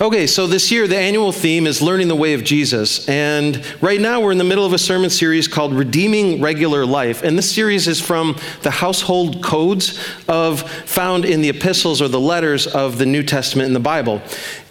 Okay, so this year, the annual theme is Learning the Way of Jesus. And right now, we're in the middle of a sermon series called Redeeming Regular Life. And this series is from the household codes found in the epistles or the letters of the New Testament in the Bible.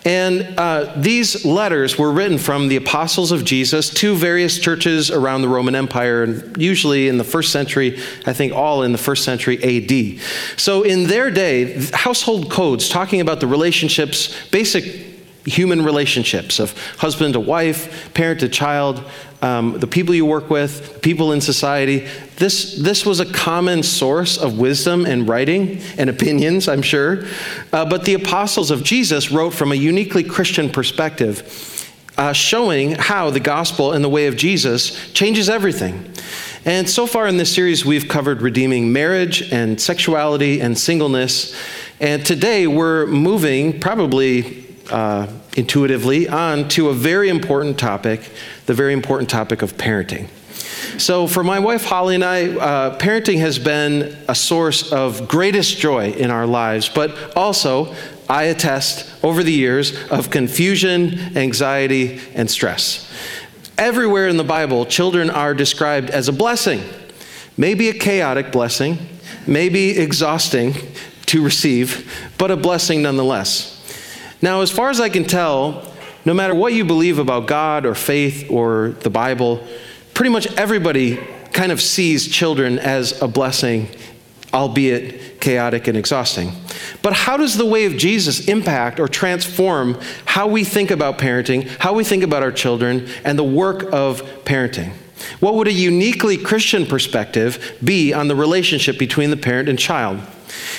And these letters were written from the apostles of Jesus to various churches around the Roman Empire, and usually in the first century, I think all in the first century AD. So in their day, household codes, talking about the relationships, basic human relationships of husband to wife, parent to child, the people you work with, the people in society. This was a common source of wisdom and writing and opinions, I'm sure. But the apostles of Jesus wrote from a uniquely Christian perspective, showing how the gospel and the way of Jesus changes everything. And so far in this series, we've covered redeeming marriage and sexuality and singleness. And today we're moving probably intuitively on to a very important topic, the very important topic of parenting. So for my wife, Holly, and I, parenting has been a source of greatest joy in our lives, but also, I attest, over the years of confusion, anxiety, and stress. Everywhere in the Bible, children are described as a blessing, maybe a chaotic blessing, maybe exhausting to receive, but a blessing nonetheless. Now, as far as I can tell, no matter what you believe about God or faith or the Bible, pretty much everybody kind of sees children as a blessing, albeit chaotic and exhausting. But how does the way of Jesus impact or transform how we think about parenting, how we think about our children, and the work of parenting? What would a uniquely Christian perspective be on the relationship between the parent and child?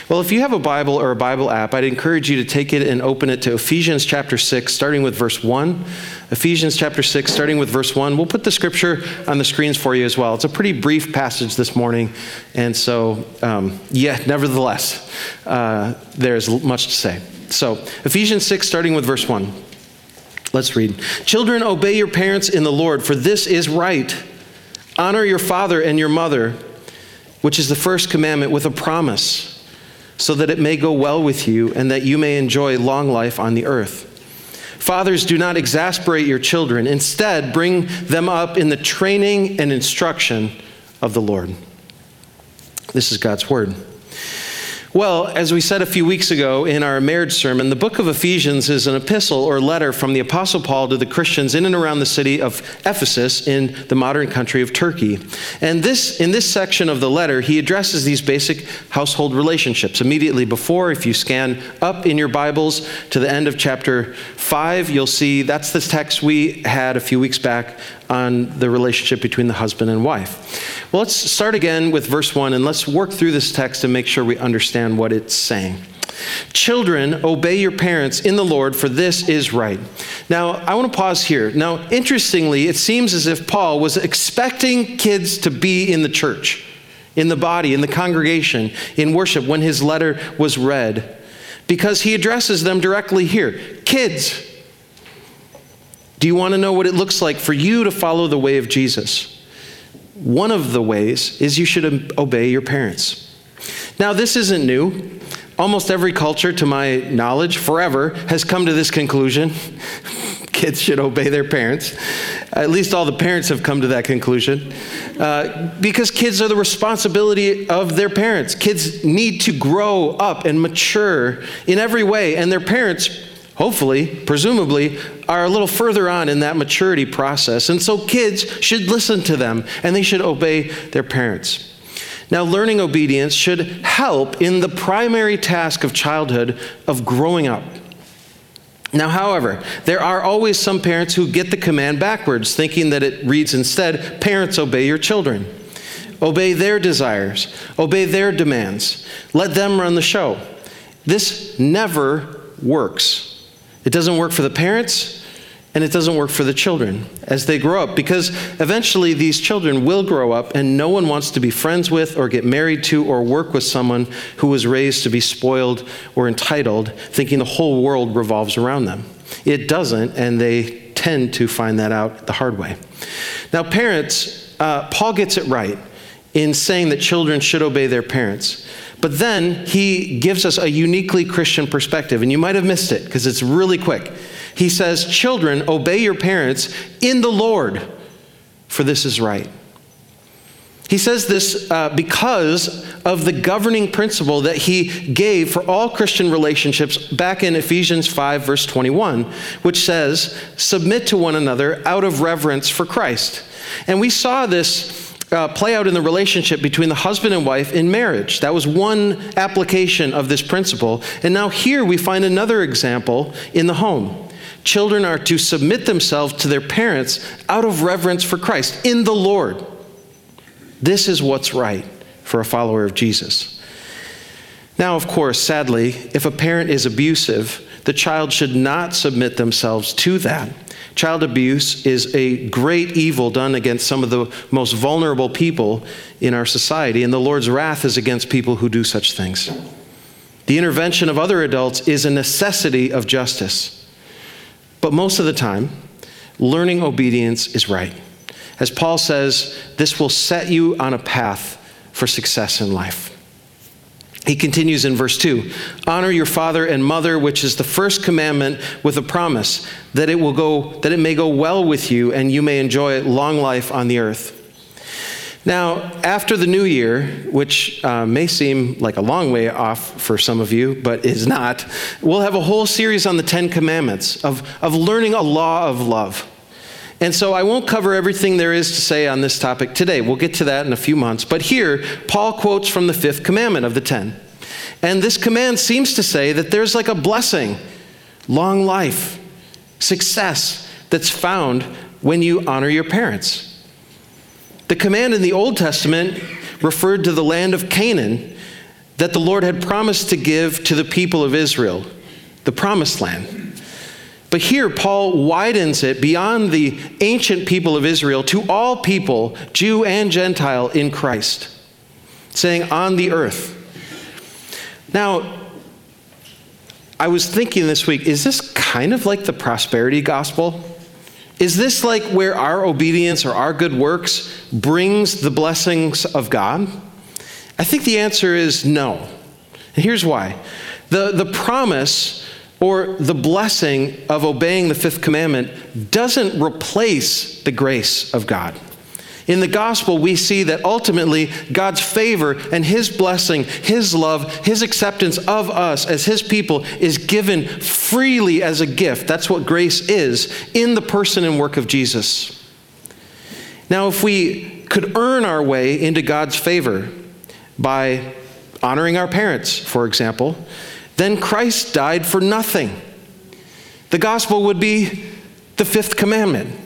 Well, if you have a Bible or a Bible app, I'd encourage you to take it and open it to Ephesians chapter 6, starting with verse 1. Ephesians chapter 6, starting with verse 1. We'll put the scripture on the screens for you as well. It's a pretty brief passage this morning, and so, nevertheless, there's much to say. So, Ephesians 6, starting with verse 1. Let's read. Children, obey your parents in the Lord, for this is right. Honor your father and your mother, which is the first commandment with a promise, so that it may go well with you and that you may enjoy long life on the earth. Fathers, do not exasperate your children. Instead, bring them up in the training and instruction of the Lord. This is God's word. Well, as we said a few weeks ago in our marriage sermon, the book of Ephesians is an epistle or letter from the Apostle Paul to the Christians in and around the city of Ephesus in the modern country of Turkey. And in this section of the letter, he addresses these basic household relationships. Immediately before, if you scan up in your Bibles to the end of chapter 5, you'll see that's the text we had a few weeks back on the relationship between the husband and wife. Well, let's start again with verse 1, and let's work through this text and make sure we understand what it's saying. Children, obey your parents in the Lord, for this is right. Now, I want to pause here. Now, interestingly, it seems as if Paul was expecting kids to be in the church, in the body, in the congregation, in worship when his letter was read, because he addresses them directly here. Kids, do you want to know what it looks like for you to follow the way of Jesus? One of the ways is you should obey your parents. Now, this isn't new. Almost every culture, to my knowledge, forever has come to this conclusion. Kids should obey their parents. At least all the parents have come to that conclusion. Because kids are the responsibility of their parents. Kids need to grow up and mature in every way, and their parents, hopefully, presumably, are a little further on in that maturity process. And so kids should listen to them, and they should obey their parents. Now, learning obedience should help in the primary task of childhood of growing up. Now, however, there are always some parents who get the command backwards, thinking that it reads instead, parents, obey your children. Obey their desires. Obey their demands. Let them run the show. This never works. It doesn't work for the parents, and it doesn't work for the children as they grow up, because eventually these children will grow up, and no one wants to be friends with or get married to or work with someone who was raised to be spoiled or entitled, thinking the whole world revolves around them. It doesn't, and they tend to find that out the hard way. Now, parents, Paul gets it right in saying that children should obey their parents. But then he gives us a uniquely Christian perspective, and you might have missed it because it's really quick. He says, children, obey your parents in the Lord, for this is right. He says this because of the governing principle that he gave for all Christian relationships back in Ephesians 5, verse 21, which says, submit to one another out of reverence for Christ. And we saw this play out in the relationship between the husband and wife in marriage. That was one application of this principle. And now here we find another example in the home. Children are to submit themselves to their parents out of reverence for Christ in the Lord. This is what's right for a follower of Jesus. Now, of course, sadly, if a parent is abusive, the child should not submit themselves to that. Child abuse is a great evil done against some of the most vulnerable people in our society, and the Lord's wrath is against people who do such things. The intervention of other adults is a necessity of justice. But most of the time, learning obedience is right. As Paul says, this will set you on a path for success in life. He continues in verse 2, honor your father and mother, which is the first commandment, with a promise that it may go well with you and you may enjoy long life on the earth. Now, after the new year, which may seem like a long way off for some of you, but is not, we'll have a whole series on the Ten Commandments of learning a law of love. And so I won't cover everything there is to say on this topic today. We'll get to that in a few months. But here, Paul quotes from the fifth commandment of the 10. And this command seems to say that there's like a blessing, long life, success that's found when you honor your parents. The command in the Old Testament referred to the land of Canaan that the Lord had promised to give to the people of Israel, the promised land. But here, Paul widens it beyond the ancient people of Israel to all people, Jew and Gentile, in Christ, saying on the earth. Now, I was thinking this week, is this kind of like the prosperity gospel? Is this like where our obedience or our good works brings the blessings of God? I think the answer is no. And here's why. The promise or the blessing of obeying the fifth commandment doesn't replace the grace of God. In the gospel, we see that ultimately God's favor and his blessing, his love, his acceptance of us as his people is given freely as a gift. That's what grace is, in the person and work of Jesus. Now, if we could earn our way into God's favor by honoring our parents, for example, then Christ died for nothing. The gospel would be the fifth commandment.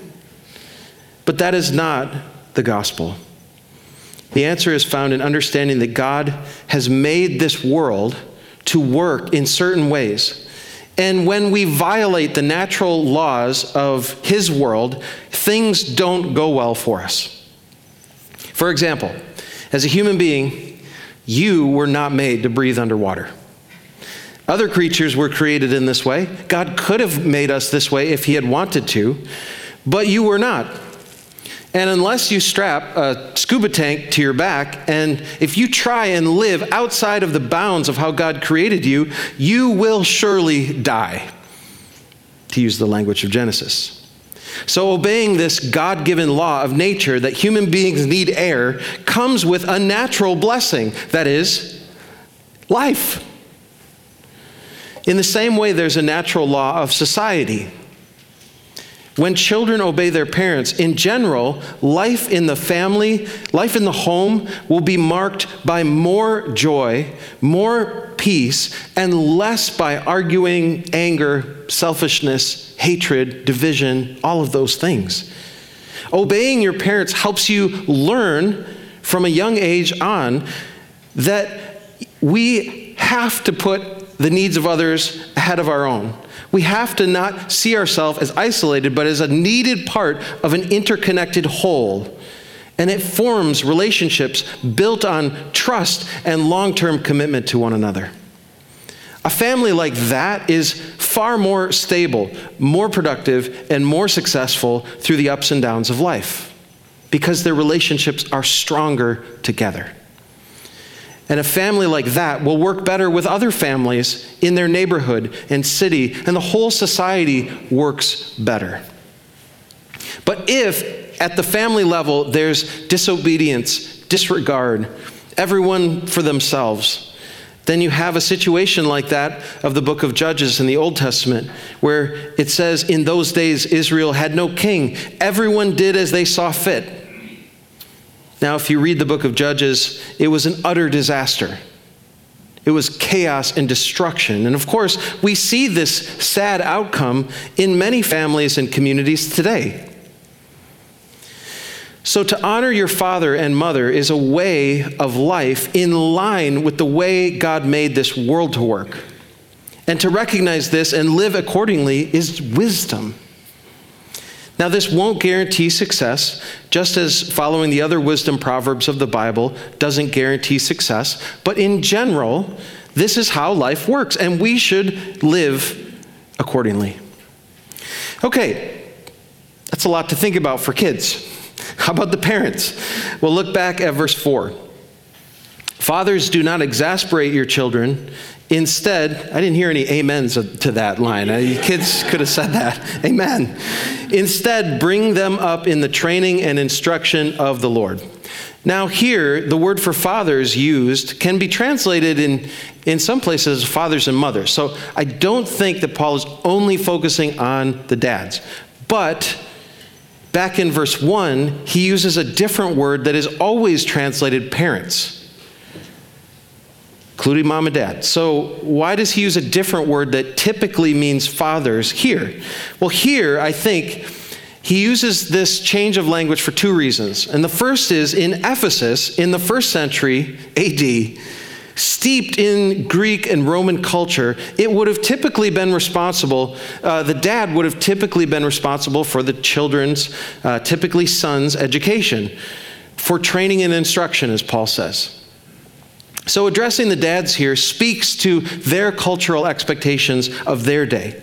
But that is not the gospel. The answer is found in understanding that God has made this world to work in certain ways. And when we violate the natural laws of his world, things don't go well for us. For example, as a human being, you were not made to breathe underwater. Other creatures were created in this way. God could have made us this way if he had wanted to, but you were not. And unless you strap a scuba tank to your back, and if you try and live outside of the bounds of how God created you, you will surely die, to use the language of Genesis. So obeying this God-given law of nature that human beings need air comes with a natural blessing, that is, life. In the same way, there's a natural law of society. When children obey their parents, in general, life in the family, life in the home will be marked by more joy, more peace, and less by arguing, anger, selfishness, hatred, division, all of those things. Obeying your parents helps you learn from a young age on that we have to put the needs of others ahead of our own. We have to not see ourselves as isolated, but as a needed part of an interconnected whole. And it forms relationships built on trust and long-term commitment to one another. A family like that is far more stable, more productive, and more successful through the ups and downs of life because their relationships are stronger together. And a family like that will work better with other families in their neighborhood and city, and the whole society works better. But if at the family level there's disobedience, disregard, everyone for themselves, then you have a situation like that of the book of Judges in the Old Testament, where it says, in those days Israel had no king. Everyone did as they saw fit. Now, if you read the book of Judges, it was an utter disaster. It was chaos and destruction. And of course, we see this sad outcome in many families and communities today. So to honor your father and mother is a way of life in line with the way God made this world to work. And to recognize this and live accordingly is wisdom. Now, this won't guarantee success, just as following the other wisdom proverbs of the Bible doesn't guarantee success. But in general, this is how life works, and we should live accordingly. Okay, that's a lot to think about for kids. How about the parents? Well, look back at verse 4. Fathers, do not exasperate your children. Instead, I didn't hear any amens to that line. Kids could have said that. Amen. Instead, bring them up in the training and instruction of the Lord. Now here, the word for fathers used can be translated in some places fathers and mothers. So I don't think that Paul is only focusing on the dads. But back in verse 1, he uses a different word that is always translated parents, including mom and dad. So why does he use a different word that typically means fathers here? Well, here, I think he uses this change of language for two reasons. And the first is, in Ephesus, in the 1st century AD, steeped in Greek and Roman culture, it would have typically been responsible, the dad would have typically been responsible for the children's, typically son's, education, for training and instruction, as Paul says. So addressing the dads here speaks to their cultural expectations of their day.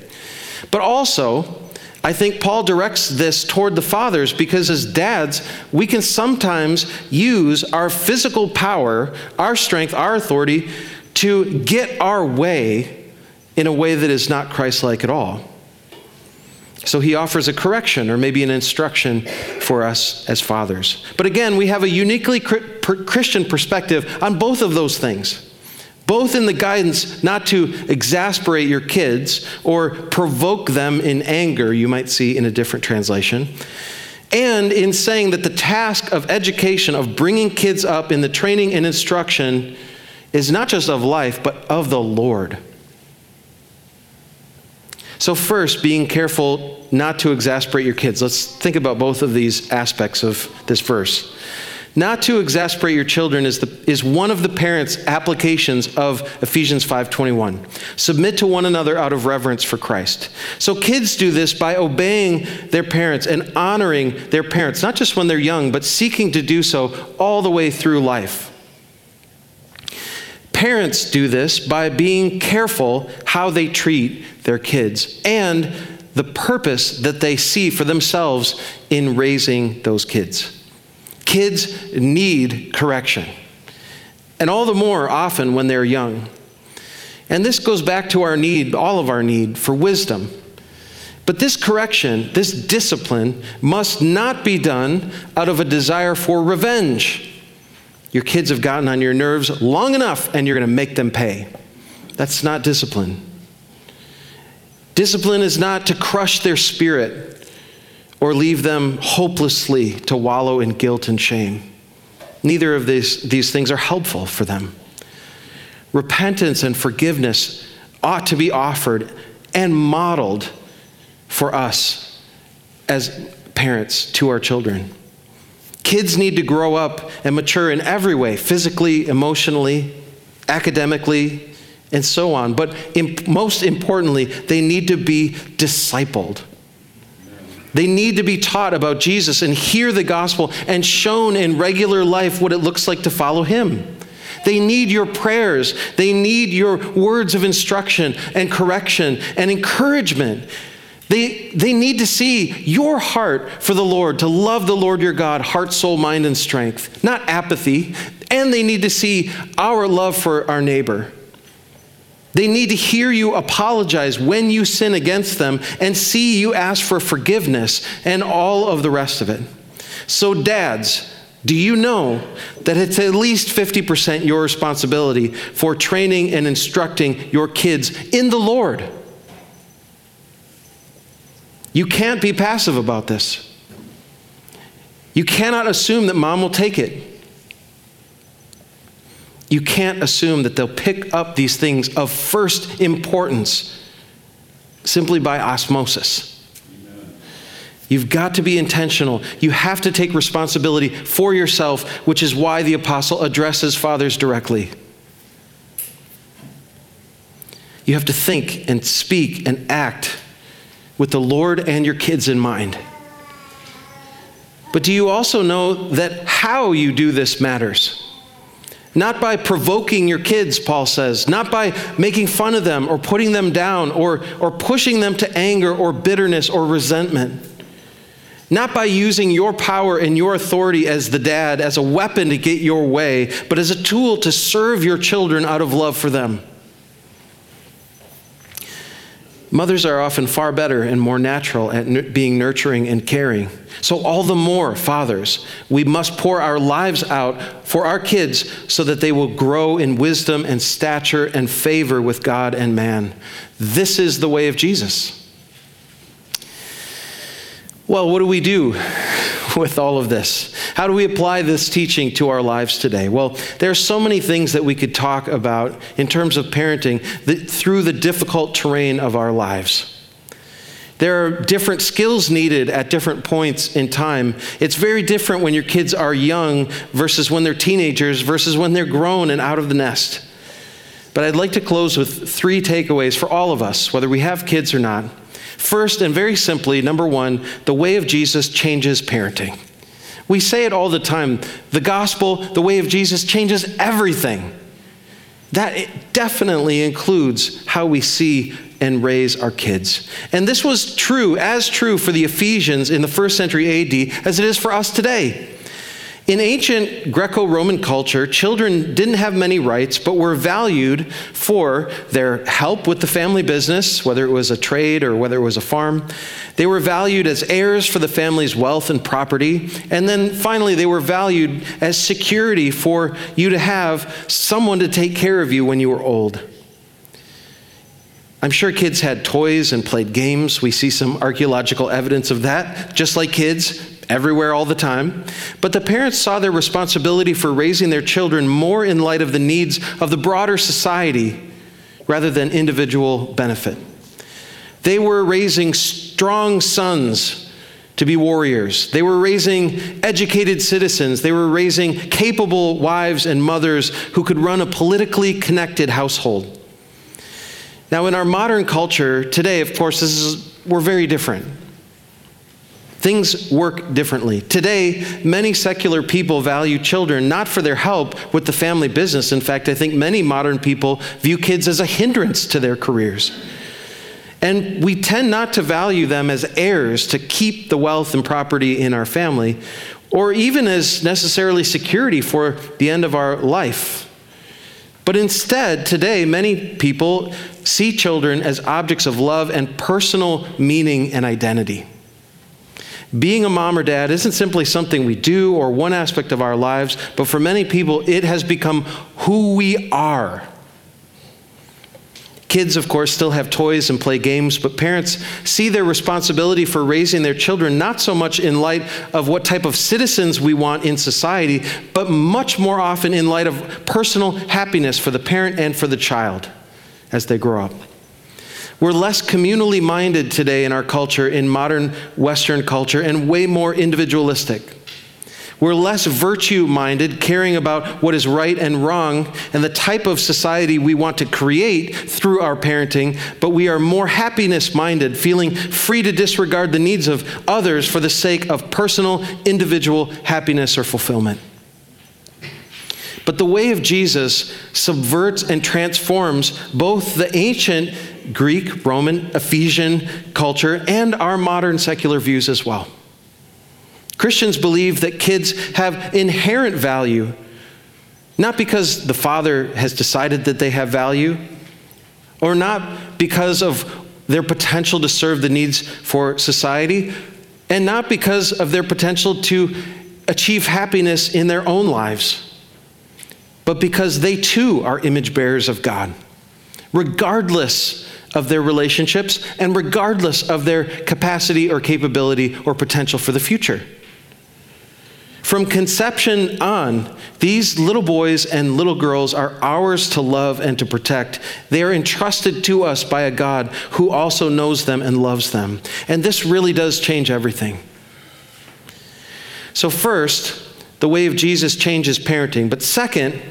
But also, I think Paul directs this toward the fathers because as dads, we can sometimes use our physical power, our strength, our authority to get our way in a way that is not Christ-like at all. So he offers a correction or maybe an instruction for us as fathers. But again, we have a uniquely Christian perspective on both of those things, both in the guidance not to exasperate your kids or provoke them in anger, you might see in a different translation, and in saying that the task of education, of bringing kids up in the training and instruction, is not just of life, but of the Lord. So first, being careful not to exasperate your kids. Let's think about both of these aspects of this verse. Not to exasperate your children is one of the parents' applications of Ephesians 5:21. Submit to one another out of reverence for Christ. So kids do this by obeying their parents and honoring their parents, not just when they're young, but seeking to do so all the way through life. Parents do this by being careful how they treat their kids and the purpose that they see for themselves in raising those kids. Kids need correction, and all the more often when they're young. And this goes back to our need, all of our need for wisdom. But this correction, this discipline, must not be done out of a desire for revenge. Your kids have gotten on your nerves long enough, and you're going to make them pay. That's not discipline. Discipline is not to crush their spirit or leave them hopelessly to wallow in guilt and shame. Neither of these things are helpful for them. Repentance and forgiveness ought to be offered and modeled for us as parents to our children. Kids need to grow up and mature in every way, physically, emotionally, academically, and so on. But most importantly, they need to be discipled. They need to be taught about Jesus and hear the gospel and shown in regular life what it looks like to follow him. They need your prayers. They need your words of instruction and correction and encouragement. They need to see your heart for the Lord, to love the Lord your God, heart, soul, mind, and strength. Not apathy, and they need to see our love for our neighbor. They need to hear you apologize when you sin against them and see you ask for forgiveness and all of the rest of it. So dads, do you know that it's at least 50% your responsibility for training and instructing your kids in the Lord? You can't be passive about this. You cannot assume that mom will take it. You can't assume that they'll pick up these things of first importance simply by osmosis. You've got to be intentional. You have to take responsibility for yourself, which is why the apostle addresses fathers directly. You have to think and speak and act with the Lord and your kids in mind. But do you also know that how you do this matters? Not by provoking your kids, Paul says, not by making fun of them or putting them down or pushing them to anger or bitterness or resentment. Not by using your power and your authority as the dad, as a weapon to get your way, but as a tool to serve your children out of love for them. Mothers are often far better and more natural at being nurturing and caring. So all the more, fathers, we must pour our lives out for our kids so that they will grow in wisdom and stature and favor with God and man. This is the way of Jesus. Well, what do we do with all of this? How do we apply this teaching to our lives today? Well, there are so many things that we could talk about in terms of parenting through the difficult terrain of our lives. There are different skills needed at different points in time. It's very different when your kids are young versus when they're teenagers versus when they're grown and out of the nest. But I'd like to close with three takeaways for all of us, whether we have kids or not. First, and very simply, number one, the way of Jesus changes parenting. We say it all the time. The gospel, the way of Jesus, changes everything. That it definitely includes how we see and raise our kids. And this was true, as true for the Ephesians in the first century AD as it is for us today. In ancient Greco-Roman culture, children didn't have many rights, but were valued for their help with the family business, whether it was a trade or whether it was a farm. They were valued as heirs for the family's wealth and property. And then finally, they were valued as security for you to have someone to take care of you when you were old. I'm sure kids had toys and played games. We see some archaeological evidence of that, just like kids. Everywhere all the time. But the parents saw their responsibility for raising their children more in light of the needs of the broader society rather than individual benefit. They were raising strong sons to be warriors. They were raising educated citizens. They were raising capable wives and mothers who could run a politically connected household. Now, in our modern culture today, of course, we're very different. Things work differently. Today, many secular people value children not for their help with the family business. In fact, I think many modern people view kids as a hindrance to their careers. And we tend not to value them as heirs to keep the wealth and property in our family, or even as necessarily security for the end of our life. But instead, today, many people see children as objects of love and personal meaning and identity. Being a mom or dad isn't simply something we do or one aspect of our lives, but for many people, it has become who we are. Kids, of course, still have toys and play games, but parents see their responsibility for raising their children not so much in light of what type of citizens we want in society, but much more often in light of personal happiness for the parent and for the child as they grow up. We're less communally minded today in our culture, in modern Western culture, and way more individualistic. We're less virtue-minded, caring about what is right and wrong and the type of society we want to create through our parenting, but we are more happiness-minded, feeling free to disregard the needs of others for the sake of personal, individual happiness or fulfillment. But the way of Jesus subverts and transforms both the ancient Greek, Roman, Ephesian culture, and our modern secular views as well. Christians believe that kids have inherent value Not because the Father has decided that they have value, or not because of their potential to serve the needs for society, and not because of their potential to achieve happiness in their own lives, but because they too are image bearers of God, regardless of their relationships and regardless of their capacity or capability or potential for the future. From conception on, these little boys and little girls are ours to love and to protect. They are entrusted to us by a God who also knows them and loves them. And this really does change everything. So first, the way of Jesus changes parenting. But second,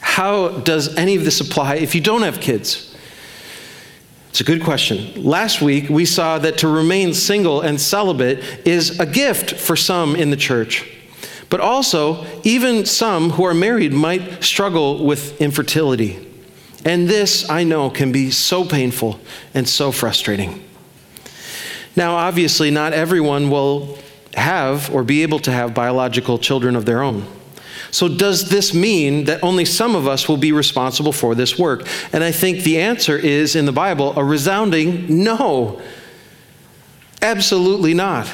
how does any of this apply if you don't have kids? It's a good question. Last week, we saw that to remain single and celibate is a gift for some in the church. But also, even some who are married might struggle with infertility. And this, I know, can be so painful and so frustrating. Now, obviously, not everyone will have or be able to have biological children of their own. So does this mean that only some of us will be responsible for this work? And I think the answer is, in the Bible, a resounding no. Absolutely not.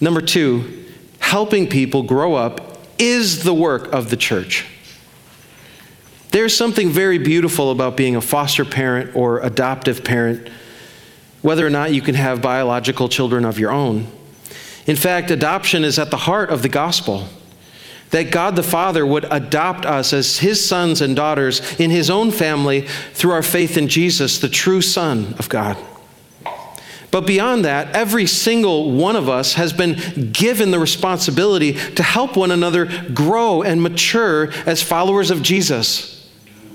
Number two, helping people grow up is the work of the church. There's something very beautiful about being a foster parent or adoptive parent, whether or not you can have biological children of your own. In fact, adoption is at the heart of the gospel. That God the Father would adopt us as his sons and daughters in his own family through our faith in Jesus, the true Son of God. But beyond that, every single one of us has been given the responsibility to help one another grow and mature as followers of Jesus.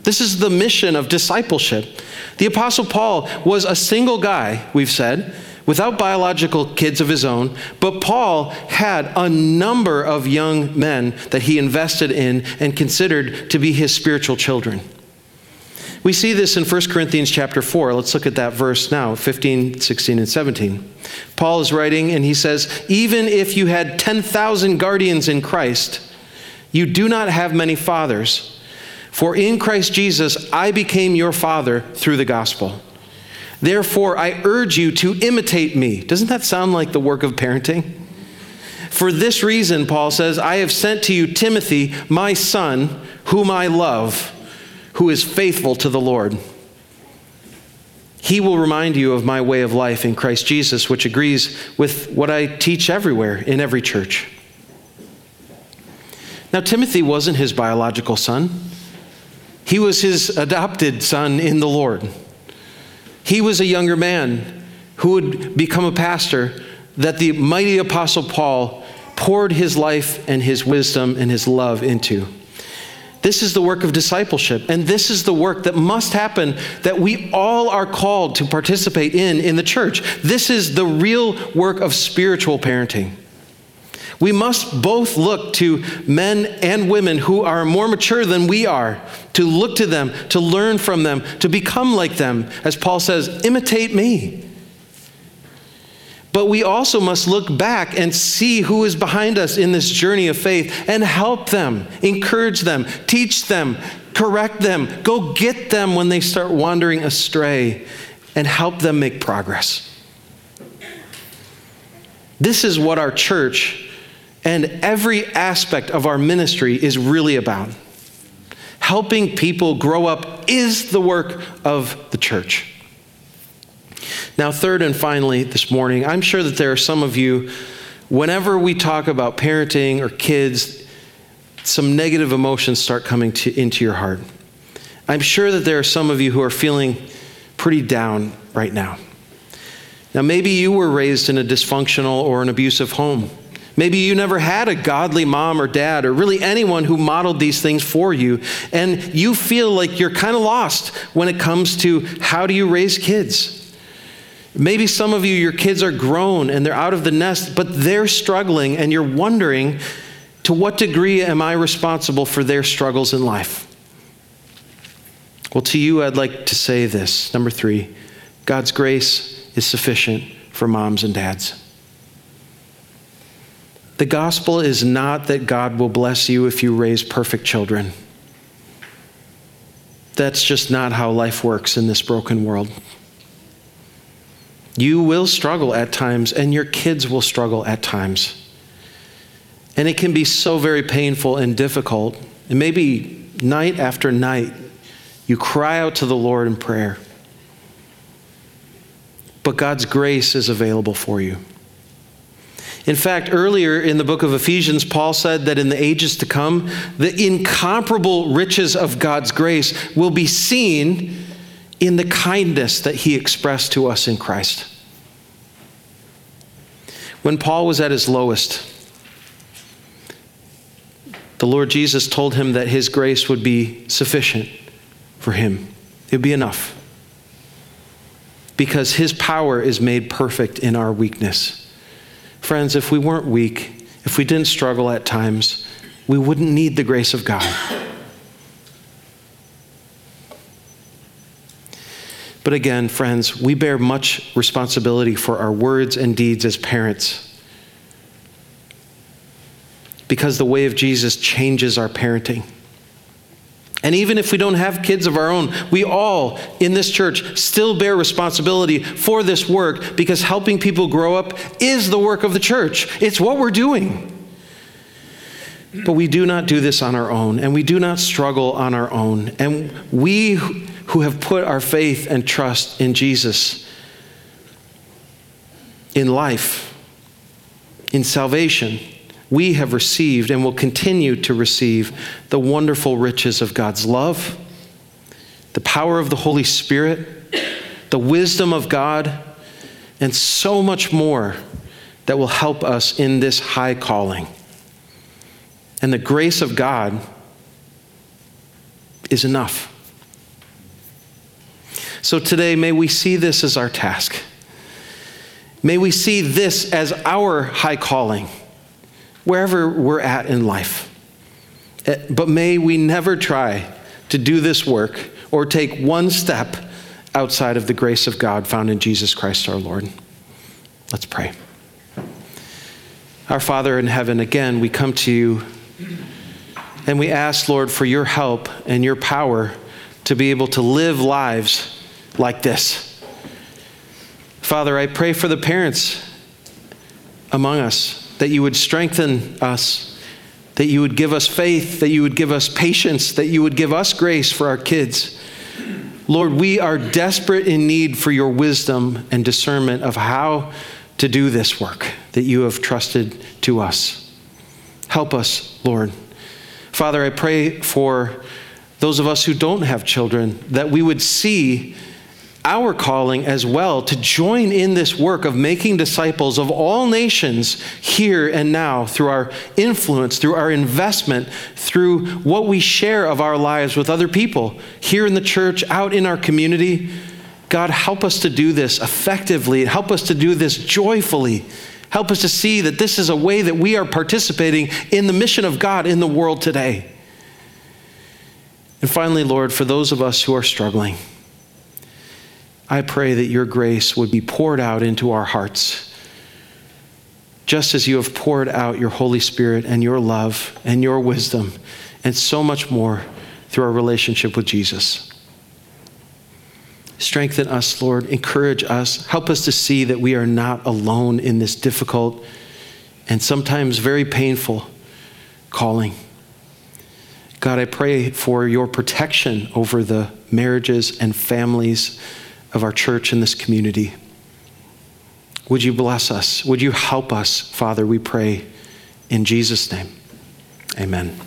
This is the mission of discipleship. The Apostle Paul was a single guy, we've said, without biological kids of his own, but Paul had a number of young men that he invested in and considered to be his spiritual children. We see this in 1 Corinthians chapter 4. Let's look at that verse now, 15, 16, and 17. Paul is writing and he says, "Even if you had 10,000 guardians in Christ, you do not have many fathers. For in Christ Jesus, I became your father through the gospel. Therefore, I urge you to imitate me." Doesn't that sound like the work of parenting? "For this reason," Paul says, "I have sent to you Timothy, my son, whom I love, who is faithful to the Lord. He will remind you of my way of life in Christ Jesus, which agrees with what I teach everywhere in every church." Now, Timothy wasn't his biological son. He was his adopted son in the Lord. He was a younger man who would become a pastor that the mighty Apostle Paul poured his life and his wisdom and his love into. This is the work of discipleship, and this is the work that must happen that we all are called to participate in the church. This is the real work of spiritual parenting. We must both look to men and women who are more mature than we are, to look to them, to learn from them, to become like them. As Paul says, imitate me. But we also must look back and see who is behind us in this journey of faith and help them, encourage them, teach them, correct them, go get them when they start wandering astray and help them make progress. This is what our church and every aspect of our ministry is really about. Helping people grow up is the work of the church. Now, third and finally this morning, I'm sure that there are some of you, whenever we talk about parenting or kids, some negative emotions start coming into your heart. I'm sure that there are some of you who are feeling pretty down right now. Now, maybe you were raised in a dysfunctional or an abusive home. Maybe you never had a godly mom or dad or really anyone who modeled these things for you, and you feel like you're kind of lost when it comes to how do you raise kids. Maybe some of you, your kids are grown and they're out of the nest, but they're struggling and you're wondering, to what degree am I responsible for their struggles in life? Well, to you, I'd like to say this. Number three, God's grace is sufficient for moms and dads. The gospel is not that God will bless you if you raise perfect children. That's just not how life works in this broken world. You will struggle at times, and your kids will struggle at times. And it can be so very painful and difficult. And maybe night after night, you cry out to the Lord in prayer. But God's grace is available for you. In fact, earlier in the book of Ephesians, Paul said that in the ages to come, the incomparable riches of God's grace will be seen in the kindness that he expressed to us in Christ. When Paul was at his lowest, the Lord Jesus told him that his grace would be sufficient for him. It would be enough. Because his power is made perfect in our weakness. Friends, if we weren't weak, if we didn't struggle at times, we wouldn't need the grace of God. But again, friends, we bear much responsibility for our words and deeds as parents, because the way of Jesus changes our parenting. And even if we don't have kids of our own, we all in this church still bear responsibility for this work, because helping people grow up is the work of the church. It's what we're doing. But we do not do this on our own, and we do not struggle on our own. And we who have put our faith and trust in Jesus, in life, in salvation, we have received and will continue to receive the wonderful riches of God's love, the power of the Holy Spirit, the wisdom of God, and so much more that will help us in this high calling. And the grace of God is enough. So today, may we see this as our task. May we see this as our high calling, wherever we're at in life. But may we never try to do this work or take one step outside of the grace of God found in Jesus Christ our Lord. Let's pray. Our Father in heaven, again, we come to you and we ask, Lord, for your help and your power to be able to live lives like this. Father, I pray for the parents among us, that you would strengthen us, that you would give us faith, that you would give us patience, that you would give us grace for our kids. Lord, we are desperate in need for your wisdom and discernment of how to do this work that you have trusted to us. Help us, Lord. Father, I pray for those of us who don't have children, that we would see our calling as well to join in this work of making disciples of all nations here and now, through our influence, through our investment, through what we share of our lives with other people here in the church, out in our community. God, help us to do this effectively. Help us to do this joyfully. Help us to see that this is a way that we are participating in the mission of God in the world today. And finally, Lord, for those of us who are struggling, I pray that your grace would be poured out into our hearts, just as you have poured out your Holy Spirit and your love and your wisdom and so much more through our relationship with Jesus. Strengthen us, Lord. Encourage us. Help us to see that we are not alone in this difficult and sometimes very painful calling. God, I pray for your protection over the marriages and families of our church and this community. Would you bless us? Would you help us, Father, we pray in Jesus' name. Amen.